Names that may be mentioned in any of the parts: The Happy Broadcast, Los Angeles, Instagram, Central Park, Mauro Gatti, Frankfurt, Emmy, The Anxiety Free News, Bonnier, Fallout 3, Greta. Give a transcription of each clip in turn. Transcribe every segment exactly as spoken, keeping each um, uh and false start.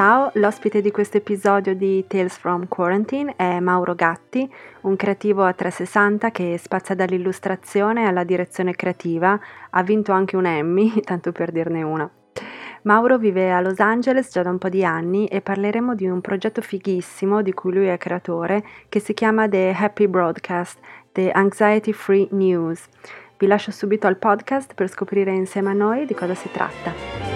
Ciao, l'ospite di questo episodio di Tales from Quarantine è Mauro Gatti, un creativo a trecentosessanta che spazia dall'illustrazione alla direzione creativa, ha vinto anche un Emmy, tanto per dirne una. Mauro vive a Los Angeles già da un po' di anni e parleremo di un progetto fighissimo di cui lui è creatore che si chiama The Happy Broadcast, The Anxiety Free News. Vi lascio subito al podcast per scoprire insieme a noi di cosa si tratta.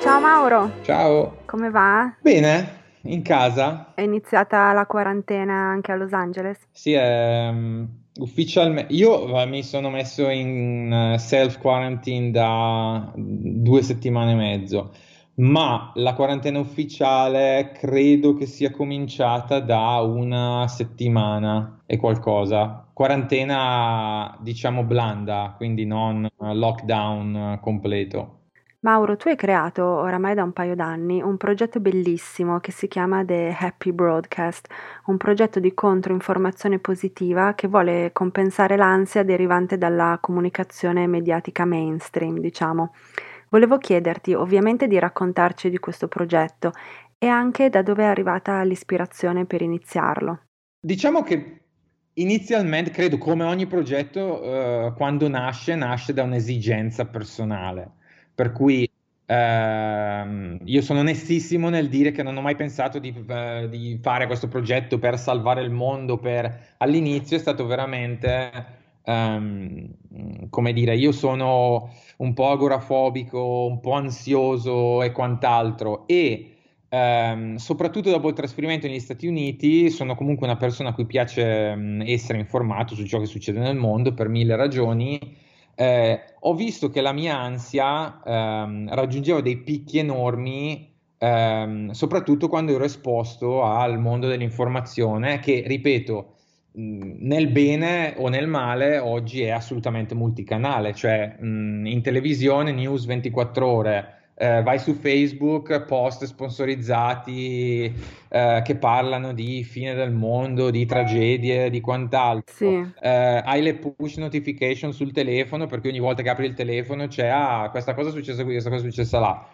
Ciao Mauro! Ciao! Come va? Bene, in casa. È iniziata la quarantena anche a Los Angeles? Sì, ehm, ufficialmente. Io mi sono messo in self-quarantine da due settimane e mezzo, ma la quarantena ufficiale credo che sia cominciata da una settimana e qualcosa. Quarantena, diciamo, blanda, quindi non lockdown completo. Mauro, tu hai creato oramai da un paio d'anni un progetto bellissimo che si chiama The Happy Broadcast, un progetto di controinformazione positiva che vuole compensare l'ansia derivante dalla comunicazione mediatica mainstream, diciamo. Volevo chiederti ovviamente di raccontarci di questo progetto e anche da dove è arrivata l'ispirazione per iniziarlo. Diciamo che inizialmente, credo come ogni progetto, eh, quando nasce, nasce da un'esigenza personale. Per cui ehm, io sono onestissimo nel dire che non ho mai pensato di, eh, di fare questo progetto per salvare il mondo. Per... All'inizio è stato veramente, ehm, come dire, io sono un po' agorafobico, un po' ansioso e quant'altro. E ehm, soprattutto dopo il trasferimento negli Stati Uniti sono comunque una persona a cui piace mh, essere informato su ciò che succede nel mondo per mille ragioni. Eh, ho visto che la mia ansia ehm, raggiungeva dei picchi enormi, ehm, soprattutto quando ero esposto al mondo dell'informazione che, ripeto, mh, nel bene o nel male oggi è assolutamente multicanale, cioè mh, in televisione news ventiquattro ore, eh, vai su Facebook, post sponsorizzati eh, che parlano di fine del mondo, di tragedie, di quant'altro. Sì. Eh, hai le push notification sul telefono, perché ogni volta che apri il telefono c'è ah, questa cosa è successa qui, questa cosa è successa là.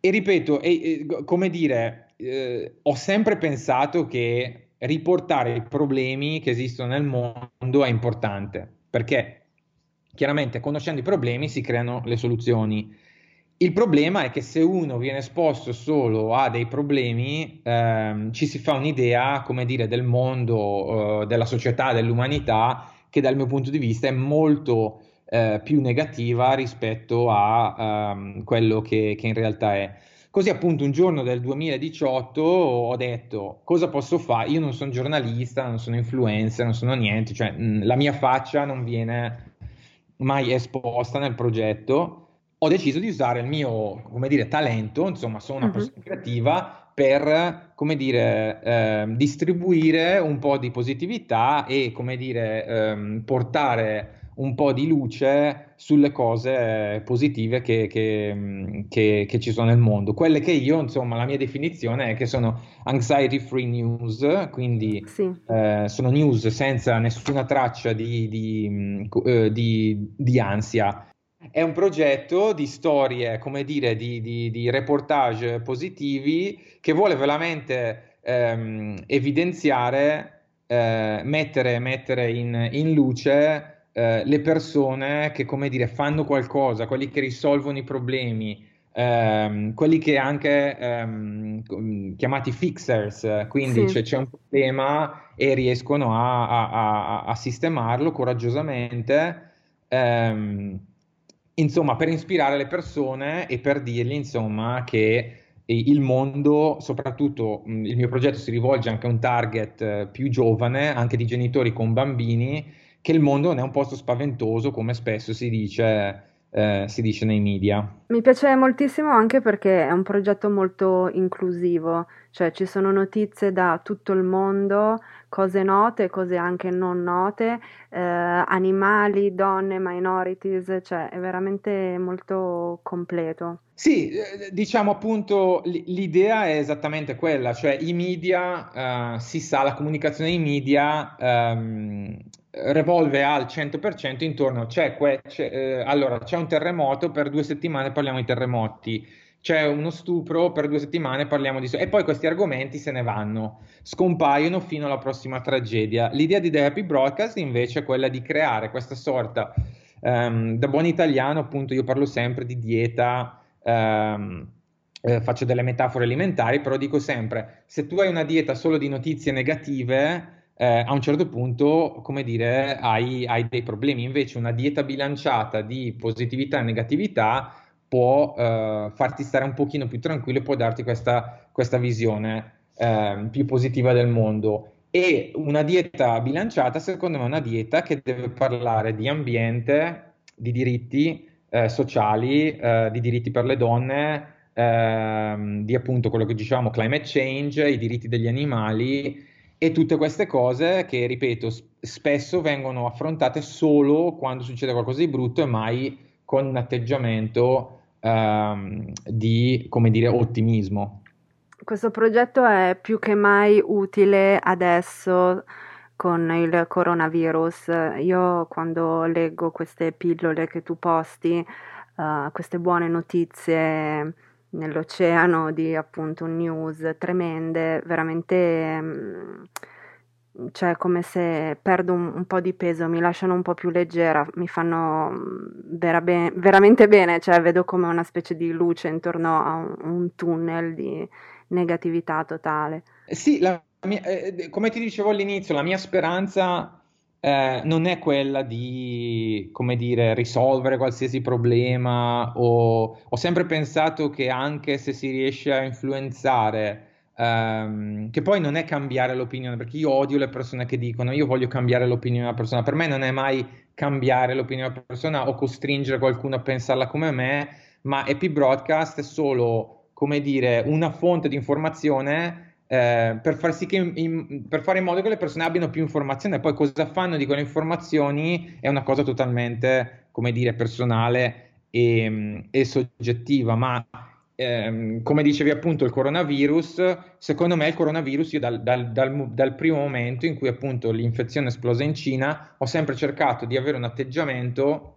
E ripeto, e, e, come dire, eh, ho sempre pensato che riportare i problemi che esistono nel mondo è importante, perché chiaramente conoscendo i problemi si creano le soluzioni. Il problema è che se uno viene esposto solo a dei problemi, ehm, ci si fa un'idea, come dire, del mondo, eh, della società, dell'umanità, che dal mio punto di vista è molto eh, più negativa rispetto a ehm, quello che, che in realtà è. Così appunto un giorno del duemiladiciotto ho detto, cosa posso fare? Io non sono giornalista, non sono influencer, non sono niente, cioè mh, la mia faccia non viene mai esposta nel progetto. Ho deciso di usare il mio, come dire, talento, insomma, sono una persona uh-huh. creativa, per, come dire, eh, distribuire un po' di positività e, come dire, eh, portare un po' di luce sulle cose positive che, che, che, che ci sono nel mondo. Quelle che io, insomma, la mia definizione è che sono anxiety free news, quindi sì. eh, sono news senza nessuna traccia di, di, di, di ansia. È un progetto di storie, come dire, di, di, di reportage positivi che vuole veramente ehm, evidenziare, eh, mettere, mettere in, in luce eh, le persone che, come dire, fanno qualcosa, quelli che risolvono i problemi, ehm, quelli che anche ehm, chiamati fixers, quindi sì. c'è, c'è un problema e riescono a, a, a, a sistemarlo coraggiosamente. Ehm, Insomma, per ispirare le persone e per dirgli, insomma, che il mondo, soprattutto il mio progetto si rivolge anche a un target più giovane, anche di genitori con bambini, che il mondo non è un posto spaventoso come spesso si dice, eh, si dice nei media. Mi piace moltissimo anche perché è un progetto molto inclusivo, cioè ci sono notizie da tutto il mondo, cose note, cose anche non note, eh, animali, donne, minorities, cioè è veramente molto completo. Sì, diciamo appunto l'idea è esattamente quella, cioè i media, eh, si sa, la comunicazione dei media ehm, revolve al cento per cento intorno, c'è, c'è, eh, allora, c'è un terremoto, per due settimane parliamo di terremoti, c'è uno stupro, per due settimane parliamo di... E poi questi argomenti se ne vanno, scompaiono fino alla prossima tragedia. L'idea di The Happy Broadcast invece è quella di creare questa sorta, um, da buon italiano appunto io parlo sempre di dieta, um, eh, faccio delle metafore alimentari, però dico sempre, se tu hai una dieta solo di notizie negative... Eh, a un certo punto, come dire, hai, hai dei problemi. Invece una dieta bilanciata di positività e negatività può eh, farti stare un pochino più tranquillo e può darti questa, questa visione eh, più positiva del mondo. E una dieta bilanciata, secondo me, è una dieta che deve parlare di ambiente, di diritti eh, sociali, eh, di diritti per le donne, eh, di appunto quello che dicevamo climate change, i diritti degli animali. E tutte queste cose che, ripeto, spesso vengono affrontate solo quando succede qualcosa di brutto e mai con un atteggiamento ehm, di, come dire, ottimismo. Questo progetto è più che mai utile adesso con il coronavirus. Io quando leggo queste pillole che tu posti, uh, queste buone notizie... nell'oceano di appunto news tremende, veramente, cioè come se perdo un, un po' di peso, mi lasciano un po' più leggera, mi fanno vera be- veramente bene, cioè vedo come una specie di luce intorno a un, un tunnel di negatività totale. Sì, la mia, eh, come ti dicevo all'inizio, la mia speranza eh, non è quella di, come dire, risolvere qualsiasi problema, o ho sempre pensato che anche se si riesce a influenzare, ehm, che poi non è cambiare l'opinione, perché io odio le persone che dicono io voglio cambiare l'opinione della persona, per me non è mai cambiare l'opinione della persona o costringere qualcuno a pensarla come me, ma Happy Broadcast è solo, come dire, una fonte di informazione Eh, per far sì che in, per fare in modo che le persone abbiano più informazione, poi cosa fanno di quelle informazioni è una cosa totalmente, come dire, personale e, e soggettiva, ma ehm, come dicevi appunto il coronavirus, secondo me il coronavirus, io dal, dal, dal, dal primo momento in cui appunto l'infezione è esplosa in Cina, ho sempre cercato di avere un atteggiamento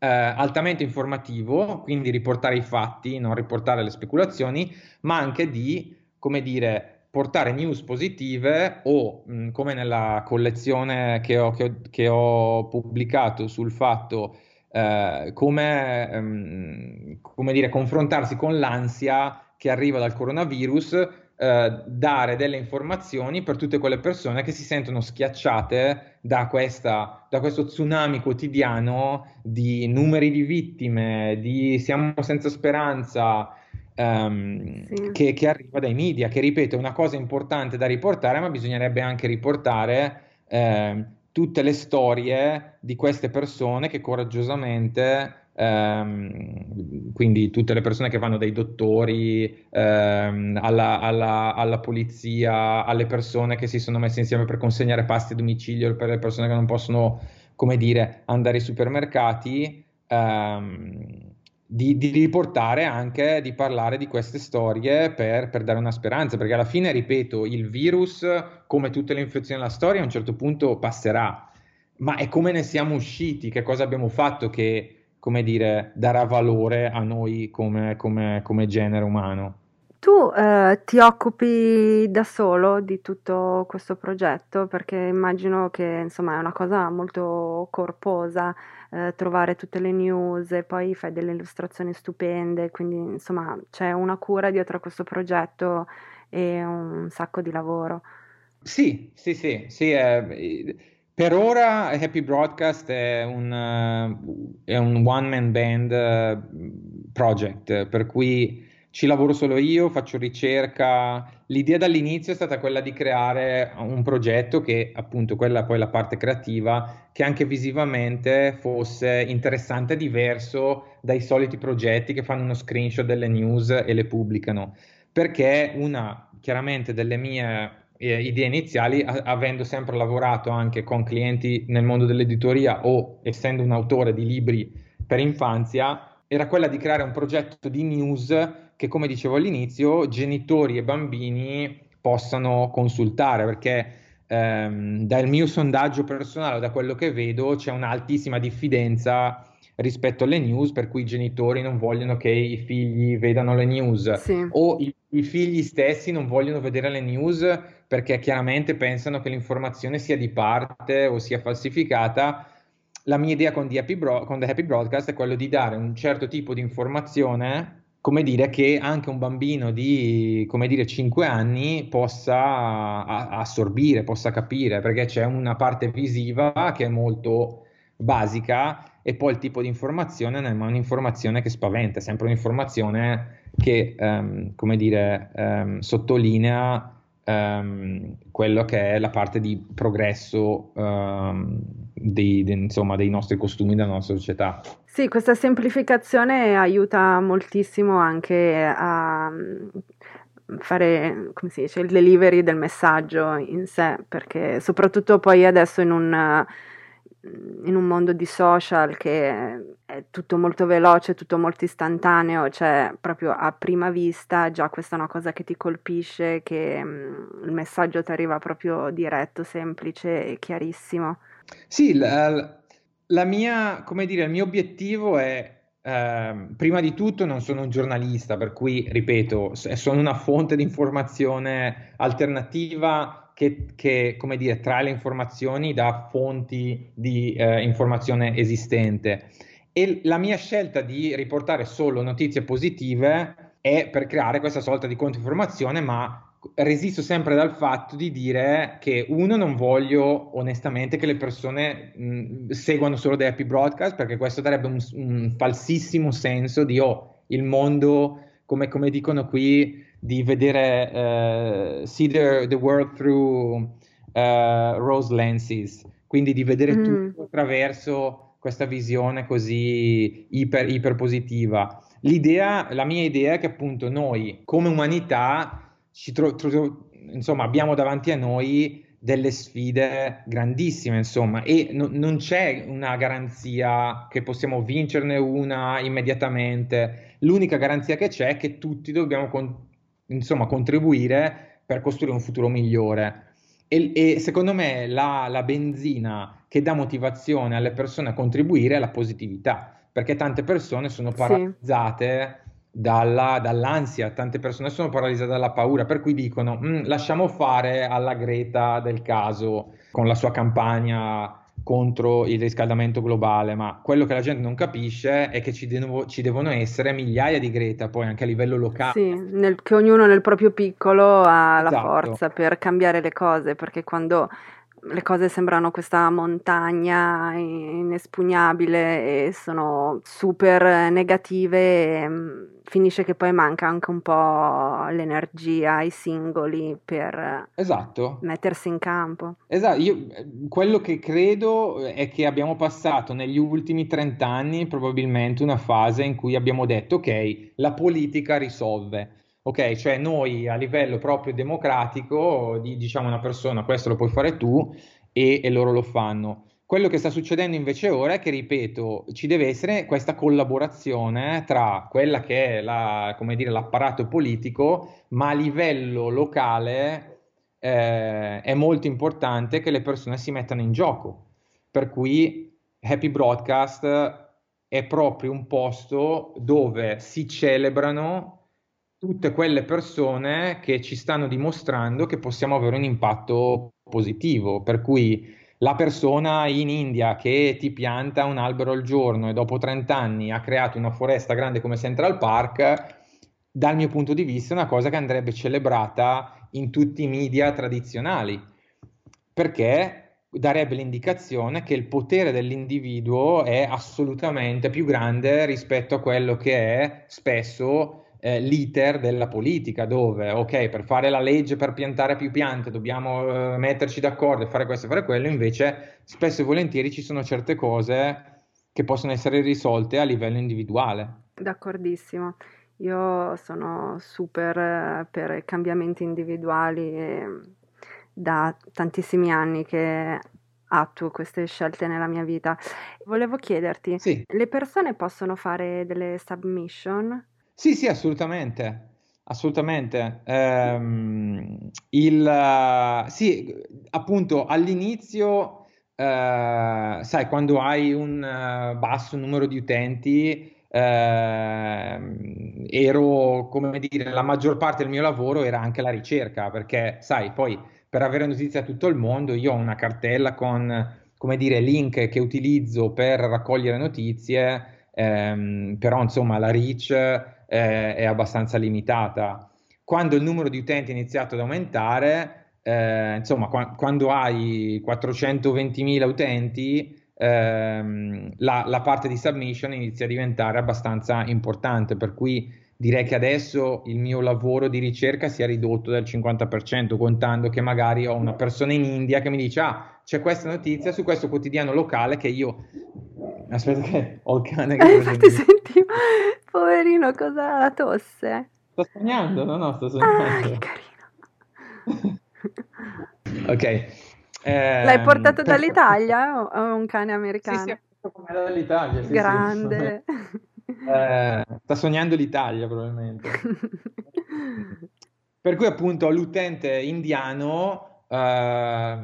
Eh, altamente informativo, quindi riportare i fatti, non riportare le speculazioni, ma anche di, come dire, portare news positive o mh, come nella collezione che ho, che ho, che ho pubblicato sul fatto eh, come, ehm, come dire, confrontarsi con l'ansia che arriva dal coronavirus, eh, dare delle informazioni per tutte quelle persone che si sentono schiacciate da, questa, da questo tsunami quotidiano di numeri di vittime, di siamo senza speranza, Um, sì. che, che arriva dai media, che ripeto è una cosa importante da riportare, ma bisognerebbe anche riportare eh, tutte le storie di queste persone che coraggiosamente, ehm, quindi tutte le persone che vanno dai dottori ehm, alla, alla, alla polizia, alle persone che si sono messe insieme per consegnare pasti a domicilio, per le persone che non possono, come dire, andare ai supermercati, ehm, Di, di riportare anche, di parlare di queste storie per, per dare una speranza, perché alla fine, ripeto, il virus, come tutte le infezioni della storia, a un certo punto passerà, ma è come ne siamo usciti, che cosa abbiamo fatto che, come dire, darà valore a noi come, come, come genere umano. Tu eh, ti occupi da solo di tutto questo progetto, perché immagino che insomma è una cosa molto corposa eh, trovare tutte le news e poi fai delle illustrazioni stupende, quindi insomma c'è una cura dietro a questo progetto e un sacco di lavoro. Sì, sì, sì, sì eh, per ora Happy Broadcast è un, è un one man band project, per cui ci lavoro solo io, faccio ricerca. L'idea dall'inizio è stata quella di creare un progetto che, appunto, quella poi la parte creativa, che anche visivamente fosse interessante e diverso dai soliti progetti che fanno uno screenshot delle news e le pubblicano. Perché una, chiaramente, delle mie eh, idee iniziali, a- avendo sempre lavorato anche con clienti nel mondo dell'editoria o essendo un autore di libri per infanzia, era quella di creare un progetto di news che, come dicevo all'inizio, genitori e bambini possano consultare, perché ehm, dal mio sondaggio personale, da quello che vedo, c'è un'altissima diffidenza rispetto alle news, per cui i genitori non vogliono che i figli vedano le news, sì. o i, i figli stessi non vogliono vedere le news perché chiaramente pensano che l'informazione sia di parte o sia falsificata. La mia idea con The Happy, Bro- con The Happy Broadcast è quello di dare un certo tipo di informazione, come dire, che anche un bambino di, come dire, cinque anni possa a- assorbire, possa capire, perché c'è una parte visiva che è molto basica, e poi il tipo di informazione non è un'informazione che spaventa, è sempre un'informazione che, um, come dire, um, sottolinea um, quello che è la parte di progresso um, dei, de, insomma, dei nostri costumi, della nostra società. Sì, questa semplificazione aiuta moltissimo anche a fare, come si dice, il delivery del messaggio in sé, perché soprattutto poi adesso in un... in un mondo di social che è tutto molto veloce, tutto molto istantaneo, cioè proprio a prima vista già questa è una cosa che ti colpisce, che mh, il messaggio ti arriva proprio diretto, semplice e chiarissimo. Sì, la, la mia, come dire, il mio obiettivo è eh, prima di tutto non sono un giornalista, per cui ripeto, sono una fonte di informazione alternativa Che, che, come dire, trae le informazioni da fonti di eh, informazione esistente. E la mia scelta di riportare solo notizie positive è per creare questa sorta di controinformazione, ma resisto sempre dal fatto di dire che, uno, non voglio onestamente che le persone mh, seguano solo The Happy Broadcast, perché questo darebbe un, un falsissimo senso di oh, il mondo, come, come dicono qui, di vedere uh, see the, the world through uh, rose lenses, quindi di vedere mm. tutto attraverso questa visione così iper, iper positiva. L'idea, la mia idea è che appunto noi come umanità ci tro- tro- insomma abbiamo davanti a noi delle sfide grandissime, insomma, e no, non c'è una garanzia che possiamo vincerne una immediatamente. L'unica garanzia che c'è è che tutti dobbiamo con- insomma contribuire per costruire un futuro migliore, e, e secondo me la, la benzina che dà motivazione alle persone a contribuire è la positività, perché tante persone sono paralizzate sì. dalla, dall'ansia, tante persone sono paralizzate dalla paura, per cui dicono lasciamo fare alla Greta del caso con la sua campagna contro il riscaldamento globale, ma quello che la gente non capisce è che ci, de- ci devono essere migliaia di Greta poi anche a livello locale. Sì, nel, che ognuno nel proprio piccolo ha esatto. la forza per cambiare le cose, perché quando le cose sembrano questa montagna inespugnabile e sono super negative, finisce che poi manca anche un po' l'energia ai singoli per esatto. mettersi in campo. Esatto, io quello che credo è che abbiamo passato negli ultimi trent'anni probabilmente una fase in cui abbiamo detto ok, la politica risolve. Ok, cioè noi a livello proprio democratico diciamo a una persona questo lo puoi fare tu e, e loro lo fanno. Quello che sta succedendo invece ora è che, ripeto, ci deve essere questa collaborazione tra quella che è la, come dire, l'apparato politico, ma a livello locale eh, è molto importante che le persone si mettano in gioco. Per cui Happy Broadcast è proprio un posto dove si celebrano tutte quelle persone che ci stanno dimostrando che possiamo avere un impatto positivo, per cui la persona in India che ti pianta un albero al giorno e dopo trent'anni ha creato una foresta grande come Central Park, dal mio punto di vista è una cosa che andrebbe celebrata in tutti i media tradizionali, perché darebbe l'indicazione che il potere dell'individuo è assolutamente più grande rispetto a quello che è spesso l'iter della politica, dove ok, per fare la legge per piantare più piante dobbiamo eh, metterci d'accordo e fare questo e fare quello. Invece spesso e volentieri ci sono certe cose che possono essere risolte a livello individuale. D'accordissimo, io sono super per i cambiamenti individuali e da tantissimi anni che attuo queste scelte nella mia vita. Volevo chiederti, sì. le persone possono fare delle submission? Sì, sì, assolutamente. Assolutamente. Ehm, il, sì, appunto all'inizio, eh, sai, quando hai un basso numero di utenti, eh, ero, come dire, la maggior parte del mio lavoro era anche la ricerca, perché, sai, poi per avere notizie a tutto il mondo io ho una cartella con, come dire, link che utilizzo per raccogliere notizie, ehm, però insomma la reach è abbastanza limitata. Quando il numero di utenti è iniziato ad aumentare, eh, insomma, qu- quando hai quattrocentoventimila utenti, ehm, la, la parte di submission inizia a diventare abbastanza importante, per cui direi che adesso il mio lavoro di ricerca si è ridotto del cinquanta per cento, contando che magari ho una persona in India che mi dice: ah, c'è questa notizia su questo quotidiano locale che io... Aspetta che ho il cane che... Infatti sentivo... Poverino, cosa ha la tosse? Sto sognando, no, no, sto sognando. Ah, che carino. Ok. Eh, L'hai portato per... dall'Italia o è un cane americano? Sì, sì, è portato come dall'Italia. Sì, grande. Sì, eh, sta sognando l'Italia, probabilmente. Per cui appunto ho l'utente indiano eh,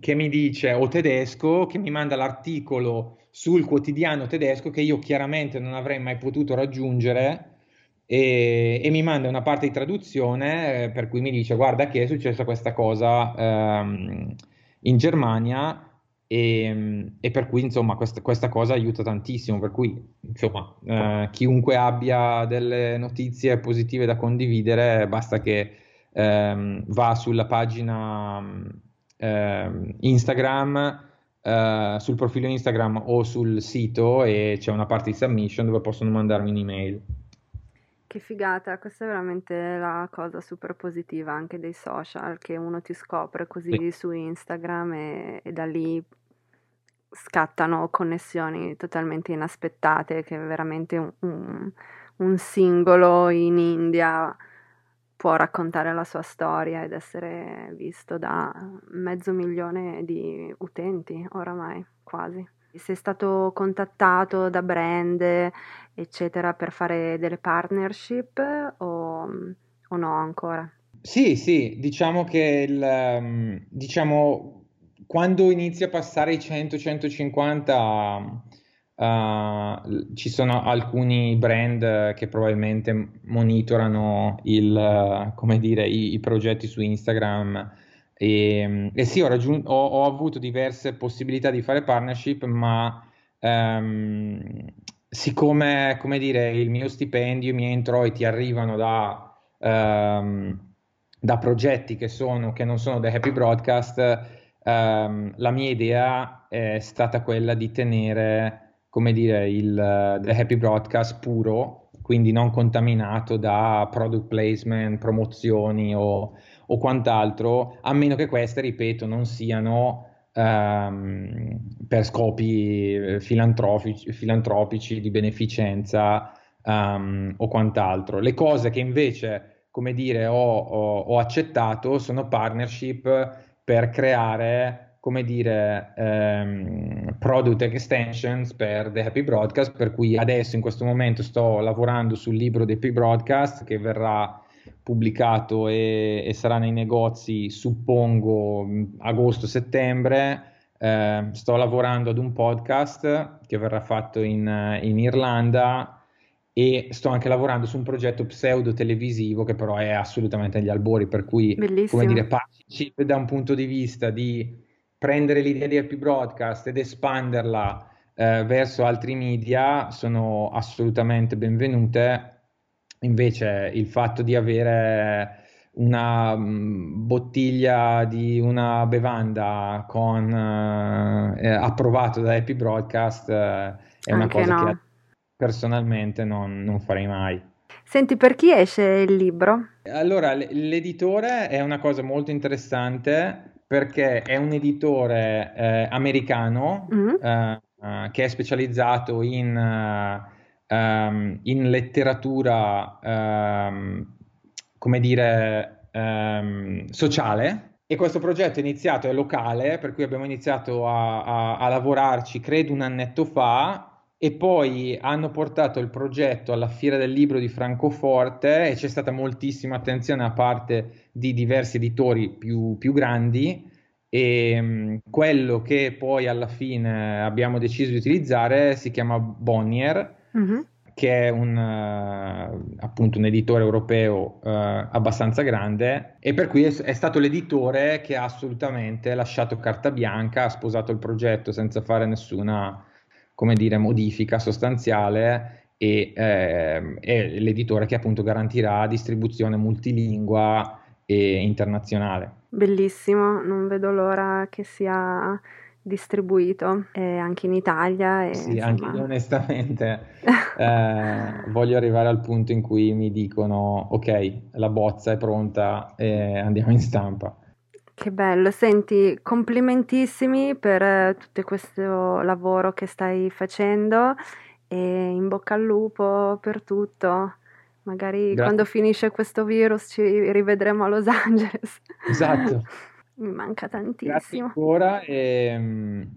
che mi dice, o tedesco, che mi manda l'articolo sul quotidiano tedesco che io chiaramente non avrei mai potuto raggiungere, e, e mi manda una parte di traduzione eh, per cui mi dice: guarda che è successa questa cosa ehm, in Germania, e, e per cui insomma questa, questa cosa aiuta tantissimo, per cui insomma eh, chiunque abbia delle notizie positive da condividere, basta che ehm, va sulla pagina ehm, Instagram, Uh, sul profilo Instagram o sul sito, e c'è una parte di submission dove possono mandarmi un'email. Che figata, questa è veramente la cosa super positiva anche dei social, che uno ti scopre così sì. su Instagram e, e da lì scattano connessioni totalmente inaspettate, che veramente un, un, un singolo in India può raccontare la sua storia ed essere visto da mezzo milione di utenti oramai, quasi. Sei stato contattato da brand, eccetera, per fare delle partnership o, o no ancora? Sì, sì, diciamo che il, diciamo, quando inizia a passare i cento centocinquanta... Uh, ci sono alcuni brand che probabilmente monitorano il, come dire, i, i progetti su Instagram, e, e sì, ho, raggiun- ho, ho avuto diverse possibilità di fare partnership, ma um, siccome, come dire, il mio stipendio, i miei introiti arrivano da, um, da progetti che, sono, che non sono The Happy Broadcast, um, la mia idea è stata quella di tenere, come dire, il uh, The Happy Broadcast puro, quindi non contaminato da product placement, promozioni o, o quant'altro, a meno che queste, ripeto, non siano um, per scopi filantrofici, filantropici di beneficenza um, o quant'altro. Le cose che invece, come dire, ho, ho, ho accettato sono partnership per creare, come dire, ehm, product extensions per The Happy Broadcast, per cui adesso in questo momento sto lavorando sul libro The Happy Broadcast che verrà pubblicato e, e sarà nei negozi, suppongo, agosto-settembre. Eh, sto lavorando ad un podcast che verrà fatto in, in Irlanda, e sto anche lavorando su un progetto pseudo televisivo che però è assolutamente agli albori, per cui, bellissimo, come dire, partnership da un punto di vista di prendere l'idea di Happy Broadcast ed espanderla eh, verso altri media sono assolutamente benvenute. Invece il fatto di avere una mh, bottiglia di una bevanda con eh, approvato da Happy Broadcast eh, è una anche cosa no. che personalmente non, non farei mai. Senti, per chi esce il libro? Allora, l- l'editore è una cosa molto interessante, perché è un editore eh, americano mm-hmm. eh, eh, che è specializzato in, eh, um, in letteratura, eh, come dire, eh, sociale, e questo progetto è iniziato, è locale, per cui abbiamo iniziato a, a, a lavorarci credo un annetto fa, e poi hanno portato il progetto alla Fiera del Libro di Francoforte e c'è stata moltissima attenzione da parte di diversi editori più, più grandi, e mh, quello che poi alla fine abbiamo deciso di utilizzare si chiama Bonnier, mm-hmm. che è un, uh, appunto un editore europeo uh, abbastanza grande, e per cui è, è stato l'editore che ha assolutamente lasciato carta bianca, ha sposato il progetto senza fare nessuna, come dire, modifica sostanziale, e eh, è l'editore che appunto garantirà distribuzione multilingua e internazionale. Bellissimo, non vedo l'ora che sia distribuito eh, anche in Italia. E, sì, insomma... anche onestamente eh, voglio arrivare al punto in cui mi dicono ok, la bozza è pronta e andiamo in stampa. Che bello, senti, complimentissimi per tutto questo lavoro che stai facendo e in bocca al lupo per tutto. Magari Grazie. Quando finisce questo virus ci rivedremo a Los Angeles. Esatto. Mi manca tantissimo. Grazie ancora e,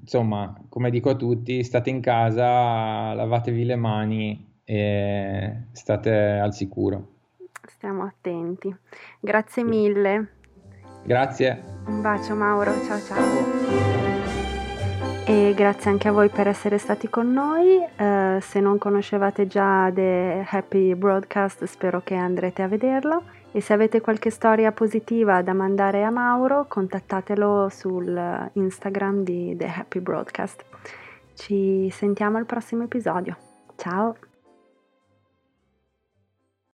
insomma, come dico a tutti, state in casa, lavatevi le mani e state al sicuro. Stiamo attenti. Grazie mille. Grazie. Un bacio Mauro, ciao ciao. E grazie anche a voi per essere stati con noi. Uh, se non conoscevate già The Happy Broadcast, spero che andrete a vederlo. E se avete qualche storia positiva da mandare a Mauro, contattatelo sul Instagram di The Happy Broadcast. Ci sentiamo al prossimo episodio. Ciao!